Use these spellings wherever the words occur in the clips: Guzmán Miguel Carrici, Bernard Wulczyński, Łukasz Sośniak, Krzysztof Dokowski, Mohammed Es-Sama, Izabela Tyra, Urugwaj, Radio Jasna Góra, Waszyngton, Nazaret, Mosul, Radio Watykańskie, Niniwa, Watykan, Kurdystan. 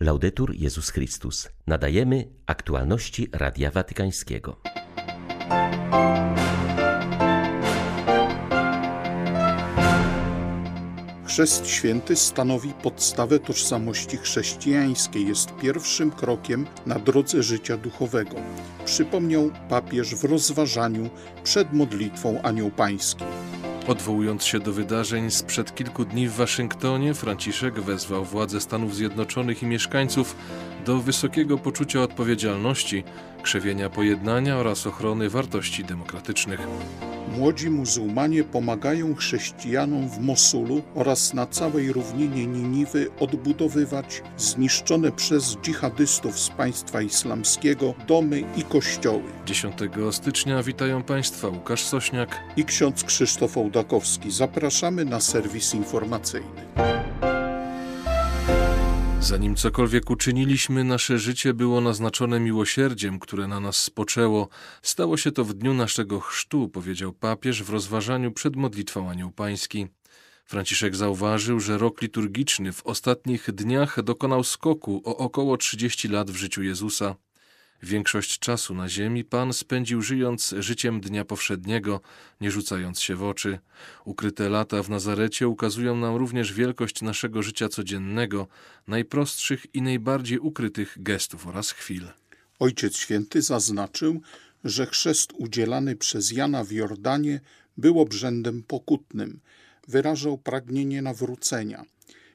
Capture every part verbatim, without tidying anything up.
Laudetur Jezus Chrystus. Nadajemy aktualności Radia Watykańskiego. Chrzest święty stanowi podstawę tożsamości chrześcijańskiej, jest pierwszym krokiem na drodze życia duchowego, przypomniał papież w rozważaniu przed modlitwą Anioł Pański. Odwołując się do wydarzeń sprzed kilku dni w Waszyngtonie, Franciszek wezwał władze Stanów Zjednoczonych i mieszkańców do wysokiego poczucia odpowiedzialności, krzewienia pojednania oraz ochrony wartości demokratycznych. Młodzi muzułmanie pomagają chrześcijanom w Mosulu oraz na całej równinie Niniwy odbudowywać zniszczone przez dżihadystów z państwa islamskiego domy i kościoły. dziesiątego stycznia witają Państwa Łukasz Sośniak i ksiądz Krzysztof Dokowski. Zapraszamy na serwis informacyjny. Zanim cokolwiek uczyniliśmy, nasze życie było naznaczone miłosierdziem, które na nas spoczęło. Stało się to w dniu naszego chrztu, powiedział papież w rozważaniu przed modlitwą Anioł Pański. Franciszek zauważył, że rok liturgiczny w ostatnich dniach dokonał skoku o około trzydzieści lat w życiu Jezusa. Większość czasu na ziemi Pan spędził żyjąc życiem dnia powszedniego, nie rzucając się w oczy. Ukryte lata w Nazarecie ukazują nam również wielkość naszego życia codziennego, najprostszych i najbardziej ukrytych gestów oraz chwil. Ojciec Święty zaznaczył, że chrzest udzielany przez Jana w Jordanie był obrzędem pokutnym. Wyrażał pragnienie nawrócenia.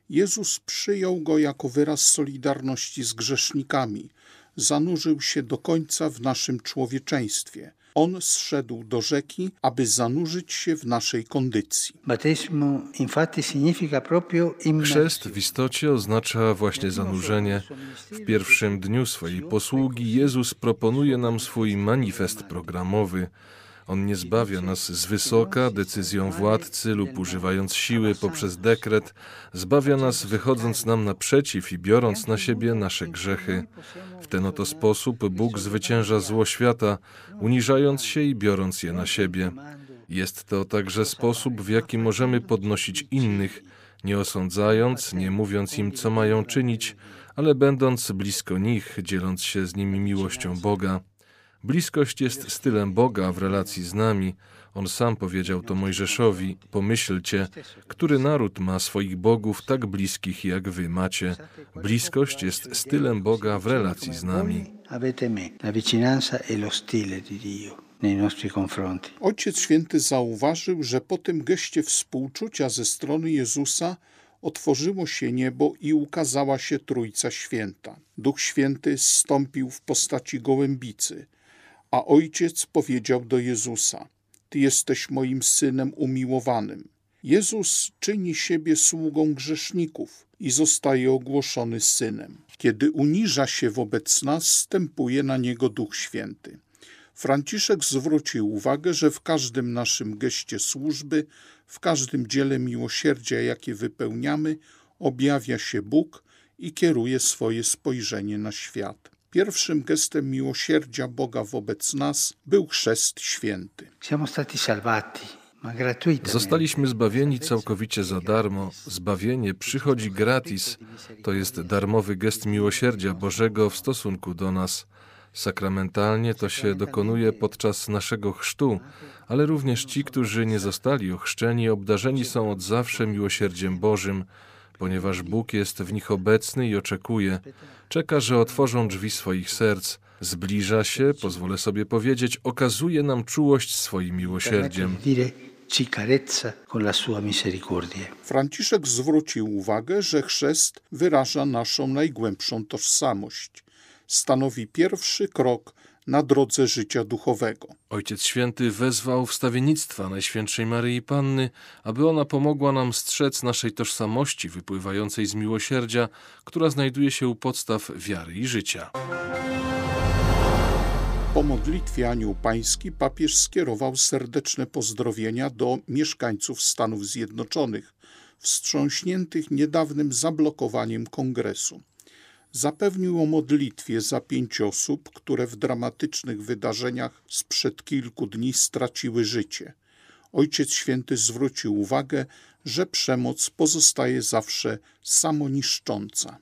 Jezus przyjął go jako wyraz solidarności z grzesznikami. Zanurzył się do końca w naszym człowieczeństwie. On zszedł do rzeki, aby zanurzyć się w naszej kondycji. Chrzest w istocie oznacza właśnie zanurzenie. W pierwszym dniu swojej posługi Jezus proponuje nam swój manifest programowy. On nie zbawia nas z wysoka decyzją władcy lub używając siły poprzez dekret. Zbawia nas wychodząc nam naprzeciw i biorąc na siebie nasze grzechy. W ten oto sposób Bóg zwycięża zło świata, uniżając się i biorąc je na siebie. Jest to także sposób, w jaki możemy podnosić innych, nie osądzając, nie mówiąc im, co mają czynić, ale będąc blisko nich, dzieląc się z nimi miłością Boga. Bliskość jest stylem Boga w relacji z nami. On sam powiedział to Mojżeszowi: pomyślcie, który naród ma swoich bogów tak bliskich, jak wy macie. Bliskość jest stylem Boga w relacji z nami. Ojciec Święty zauważył, że po tym geście współczucia ze strony Jezusa otworzyło się niebo i ukazała się Trójca Święta. Duch Święty zstąpił w postaci gołębicy. A Ojciec powiedział do Jezusa: Ty jesteś moim Synem umiłowanym. Jezus czyni siebie sługą grzeszników i zostaje ogłoszony Synem. Kiedy uniża się wobec nas, stępuje na Niego Duch Święty. Franciszek zwrócił uwagę, że w każdym naszym geście służby, w każdym dziele miłosierdzia, jakie wypełniamy, objawia się Bóg i kieruje swoje spojrzenie na świat. Pierwszym gestem miłosierdzia Boga wobec nas był chrzest święty. Zostaliśmy zbawieni całkowicie za darmo. Zbawienie przychodzi gratis. To jest darmowy gest miłosierdzia Bożego w stosunku do nas. Sakramentalnie to się dokonuje podczas naszego chrztu, ale również ci, którzy nie zostali ochrzczeni, obdarzeni są od zawsze miłosierdziem Bożym, ponieważ Bóg jest w nich obecny i oczekuje. Czeka, że otworzą drzwi swoich serc. Zbliża się, pozwolę sobie powiedzieć, okazuje nam czułość swoim miłosierdziem. Franciszek zwrócił uwagę, że chrzest wyraża naszą najgłębszą tożsamość. Stanowi pierwszy krok na drodze życia duchowego. Ojciec Święty wezwał wstawiennictwa Najświętszej Maryi Panny, aby ona pomogła nam strzec naszej tożsamości wypływającej z miłosierdzia, która znajduje się u podstaw wiary i życia. Po modlitwie Anioł Pański papież skierował serdeczne pozdrowienia do mieszkańców Stanów Zjednoczonych, wstrząśniętych niedawnym zablokowaniem kongresu. Zapewnił o modlitwie za pięć osób, które w dramatycznych wydarzeniach sprzed kilku dni straciły życie. Ojciec Święty zwrócił uwagę, że przemoc pozostaje zawsze samoniszcząca.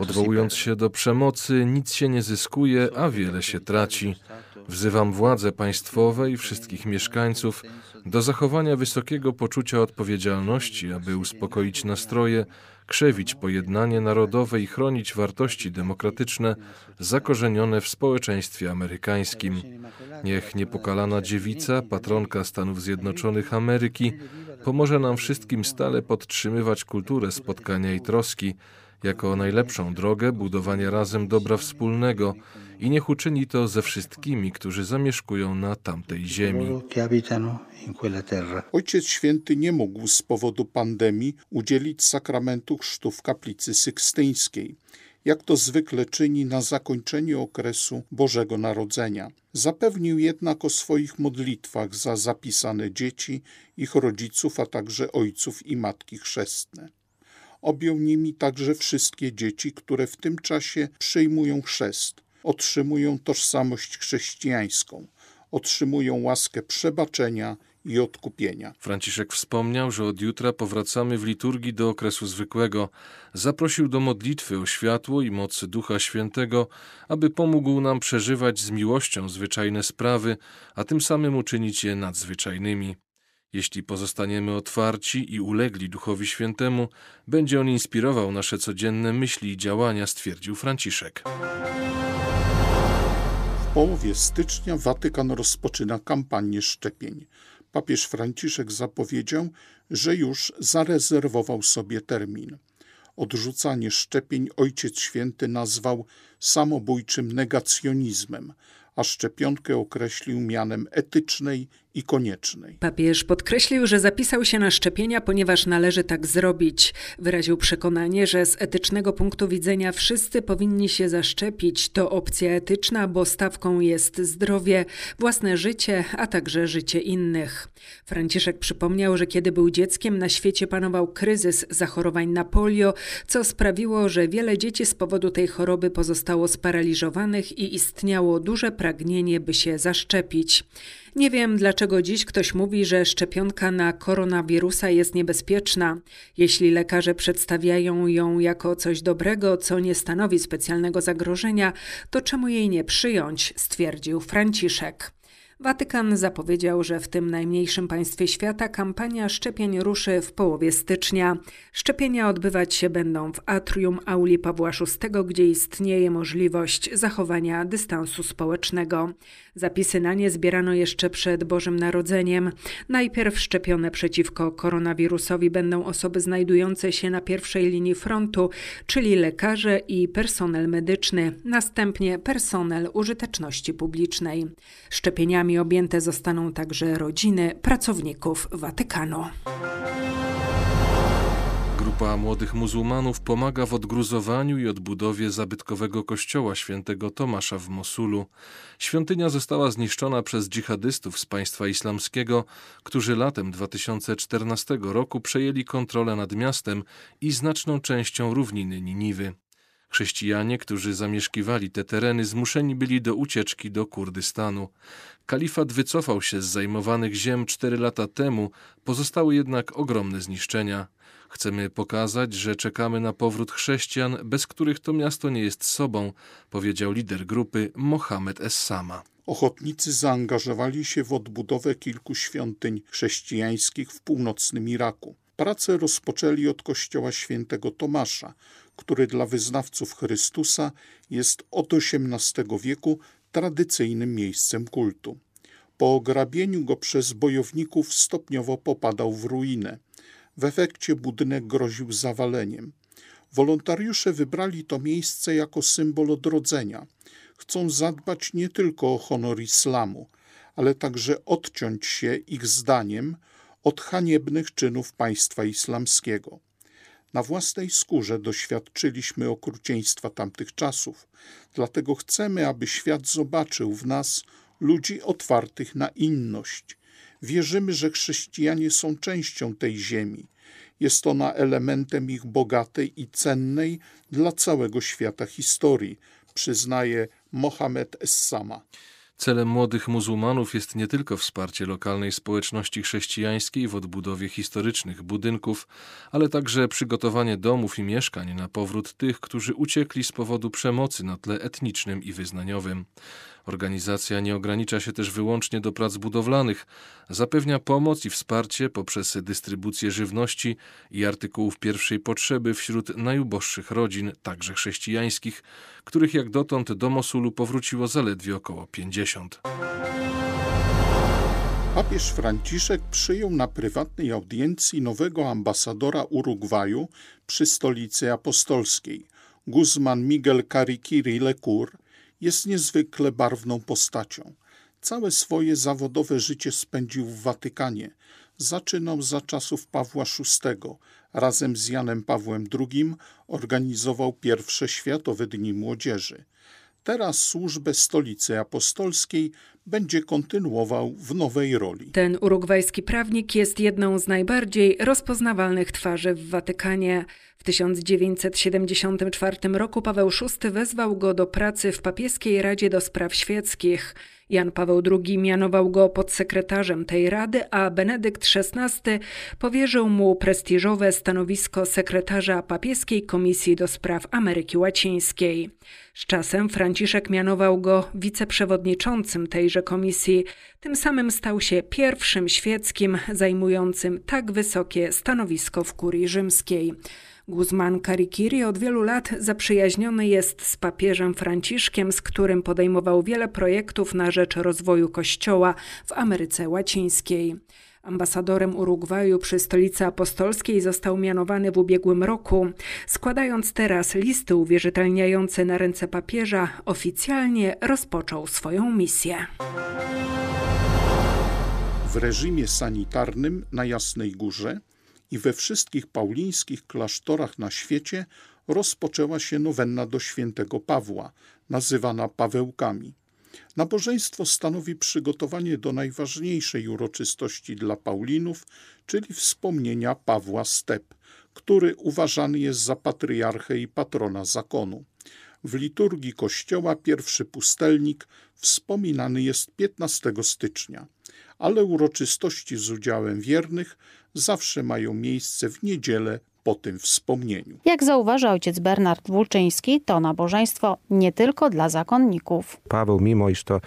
Odwołując się do przemocy, nic się nie zyskuje, a wiele się traci. Wzywam władze państwowe i wszystkich mieszkańców do zachowania wysokiego poczucia odpowiedzialności, aby uspokoić nastroje, krzewić pojednanie narodowe i chronić wartości demokratyczne zakorzenione w społeczeństwie amerykańskim. Niech niepokalana dziewica, patronka Stanów Zjednoczonych Ameryki, pomoże nam wszystkim stale podtrzymywać kulturę spotkania i troski jako najlepszą drogę budowania razem dobra wspólnego i niech uczyni to ze wszystkimi, którzy zamieszkują na tamtej ziemi. Ojciec Święty nie mógł z powodu pandemii udzielić sakramentu chrztu w kaplicy sykstyńskiej, jak to zwykle czyni na zakończenie okresu Bożego Narodzenia. Zapewnił jednak o swoich modlitwach za zapisane dzieci, ich rodziców, a także ojców i matki chrzestne. Objął nimi także wszystkie dzieci, które w tym czasie przyjmują chrzest, otrzymują tożsamość chrześcijańską, otrzymują łaskę przebaczenia i odkupienia. Franciszek wspomniał, że od jutra powracamy w liturgii do okresu zwykłego. Zaprosił do modlitwy o światło i moc Ducha Świętego, aby pomógł nam przeżywać z miłością zwyczajne sprawy, a tym samym uczynić je nadzwyczajnymi. Jeśli pozostaniemy otwarci i ulegli Duchowi Świętemu, będzie on inspirował nasze codzienne myśli i działania, stwierdził Franciszek. W połowie stycznia Watykan rozpoczyna kampanię szczepień. Papież Franciszek zapowiedział, że już zarezerwował sobie termin. Odrzucanie szczepień Ojciec Święty nazwał samobójczym negacjonizmem, a szczepionkę określił mianem etycznej i koniecznej. Papież podkreślił, że zapisał się na szczepienia, ponieważ należy tak zrobić. Wyraził przekonanie, że z etycznego punktu widzenia wszyscy powinni się zaszczepić. To opcja etyczna, bo stawką jest zdrowie, własne życie, a także życie innych. Franciszek przypomniał, że kiedy był dzieckiem, na świecie panował kryzys zachorowań na polio, co sprawiło, że wiele dzieci z powodu tej choroby pozostało sparaliżowanych i istniało duże pragnienie, by się zaszczepić. Nie wiem, dlaczego dziś ktoś mówi, że szczepionka na koronawirusa jest niebezpieczna. Jeśli lekarze przedstawiają ją jako coś dobrego, co nie stanowi specjalnego zagrożenia, to czemu jej nie przyjąć, stwierdził Franciszek. Watykan zapowiedział, że w tym najmniejszym państwie świata kampania szczepień ruszy w połowie stycznia. Szczepienia odbywać się będą w atrium auli Pawła Szóstego, gdzie istnieje możliwość zachowania dystansu społecznego. Zapisy na nie zbierano jeszcze przed Bożym Narodzeniem. Najpierw szczepione przeciwko koronawirusowi będą osoby znajdujące się na pierwszej linii frontu, czyli lekarze i personel medyczny, następnie personel użyteczności publicznej. Szczepieniami objęte zostaną także rodziny pracowników Watykanu. Grupa młodych muzułmanów pomaga w odgruzowaniu i odbudowie zabytkowego kościoła świętego Tomasza w Mosulu. Świątynia została zniszczona przez dżihadystów z państwa islamskiego, którzy latem dwa tysiące czternastego roku przejęli kontrolę nad miastem i znaczną częścią równiny Niniwy. Chrześcijanie, którzy zamieszkiwali te tereny, zmuszeni byli do ucieczki do Kurdystanu. Kalifat wycofał się z zajmowanych ziem cztery lata temu, pozostały jednak ogromne zniszczenia. Chcemy pokazać, że czekamy na powrót chrześcijan, bez których to miasto nie jest sobą, powiedział lider grupy Mohammed Es-Sama. Ochotnicy zaangażowali się w odbudowę kilku świątyń chrześcijańskich w północnym Iraku. Pracę rozpoczęli od kościoła świętego Tomasza, który dla wyznawców Chrystusa jest od osiemnastego wieku tradycyjnym miejscem kultu. Po ograbieniu go przez bojowników stopniowo popadał w ruinę. W efekcie budynek groził zawaleniem. Wolontariusze wybrali to miejsce jako symbol odrodzenia. Chcą zadbać nie tylko o honor islamu, ale także odciąć się, ich zdaniem, od haniebnych czynów państwa islamskiego. Na własnej skórze doświadczyliśmy okrucieństwa tamtych czasów, dlatego chcemy, aby świat zobaczył w nas ludzi otwartych na inność. Wierzymy, że chrześcijanie są częścią tej ziemi. Jest ona elementem ich bogatej i cennej dla całego świata historii, przyznaje Mohammed Es-Sama. Celem młodych muzułmanów jest nie tylko wsparcie lokalnej społeczności chrześcijańskiej w odbudowie historycznych budynków, ale także przygotowanie domów i mieszkań na powrót tych, którzy uciekli z powodu przemocy na tle etnicznym i wyznaniowym. Organizacja nie ogranicza się też wyłącznie do prac budowlanych. Zapewnia pomoc i wsparcie poprzez dystrybucję żywności i artykułów pierwszej potrzeby wśród najuboższych rodzin, także chrześcijańskich, których jak dotąd do Mosulu powróciło zaledwie około pięćdziesiąt. Papież Franciszek przyjął na prywatnej audiencji nowego ambasadora Urugwaju przy Stolicy Apostolskiej. Guzmán Miguel Carrici jest niezwykle barwną postacią. Całe swoje zawodowe życie spędził w Watykanie. Zaczynał za czasów Pawła szóstego. Razem z Janem Pawłem drugim organizował pierwsze Światowe Dni Młodzieży. Teraz służbę Stolicy Apostolskiej będzie kontynuował w nowej roli. Ten urugwajski prawnik jest jedną z najbardziej rozpoznawalnych twarzy w Watykanie. W tysiąc dziewięćset siedemdziesiątym czwartym roku Paweł szósty wezwał go do pracy w papieskiej Radzie do Spraw Świeckich. Jan Paweł drugi mianował go podsekretarzem tej rady, a Benedykt szesnasty powierzył mu prestiżowe stanowisko sekretarza papieskiej Komisji do Spraw Ameryki Łacińskiej. Z czasem Franciszek mianował go wiceprzewodniczącym tejże komisji. Tym samym stał się pierwszym świeckim zajmującym tak wysokie stanowisko w kurii rzymskiej. Guzmán Carrici od wielu lat zaprzyjaźniony jest z papieżem Franciszkiem, z którym podejmował wiele projektów na rzecz rozwoju Kościoła w Ameryce Łacińskiej. Ambasadorem Urugwaju przy Stolicy Apostolskiej został mianowany w ubiegłym roku. Składając teraz listy uwierzytelniające na ręce papieża, oficjalnie rozpoczął swoją misję. W reżimie sanitarnym na Jasnej Górze i we wszystkich paulińskich klasztorach na świecie rozpoczęła się nowenna do świętego Pawła, nazywana Pawełkami. Nabożeństwo stanowi przygotowanie do najważniejszej uroczystości dla Paulinów, czyli wspomnienia Pawła z Teb, który uważany jest za patriarchę i patrona zakonu. W liturgii Kościoła pierwszy pustelnik wspominany jest piętnastego stycznia, ale uroczystości z udziałem wiernych zawsze mają miejsce w niedzielę po tym wspomnieniu. Jak zauważa ojciec Bernard Wulczyński, to nabożeństwo nie tylko dla zakonników. Paweł, mimo iż to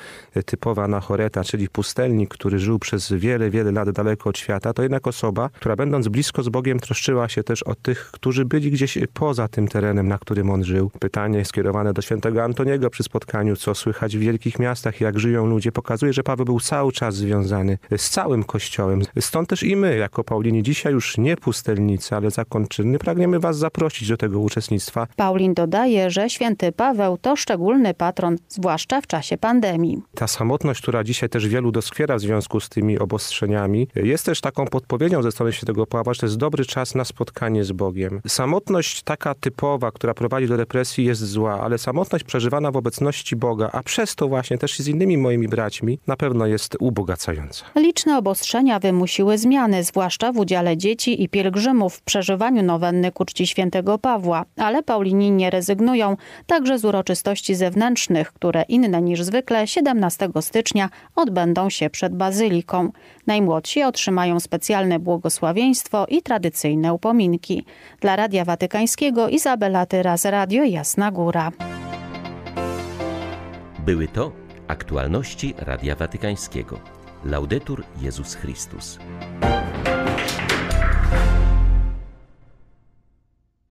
typowa anachoreta, czyli pustelnik, który żył przez wiele, wiele lat daleko od świata, to jednak osoba, która będąc blisko z Bogiem troszczyła się też o tych, którzy byli gdzieś poza tym terenem, na którym on żył. Pytanie skierowane do świętego Antoniego przy spotkaniu, co słychać w wielkich miastach, jak żyją ludzie, pokazuje, że Paweł był cały czas związany z całym Kościołem. Stąd też i my, jako Paulini, dzisiaj już nie pustelnicy, ale zakon czynny, pragniemy Was zaprosić do tego uczestnictwa. Paulin dodaje, że święty Paweł to szczególny patron, zwłaszcza w czasie pandemii. Ta samotność, która dzisiaj też wielu doskwiera w związku z tymi obostrzeniami, jest też taką podpowiedzią ze strony świętego Pawła, że to jest dobry czas na spotkanie z Bogiem. Samotność taka typowa, która prowadzi do depresji, jest zła, ale samotność przeżywana w obecności Boga, a przez to właśnie też z innymi moimi braćmi, na pewno jest ubogacająca. Liczne obostrzenia wymusiły zmiany, zwłaszcza w udziale dzieci i pielgrzymów w przeżywaniu nowenny ku czci świętego Pawła, ale Paulini nie rezygnują także z uroczystości zewnętrznych, które inne niż zwykle siedemnastego stycznia odbędą się przed bazyliką. Najmłodsi otrzymają specjalne błogosławieństwo i tradycyjne upominki. Dla Radia Watykańskiego Izabela Tyra z Radio Jasna Góra. Były to aktualności Radia Watykańskiego. Laudetur Jezus Chrystus.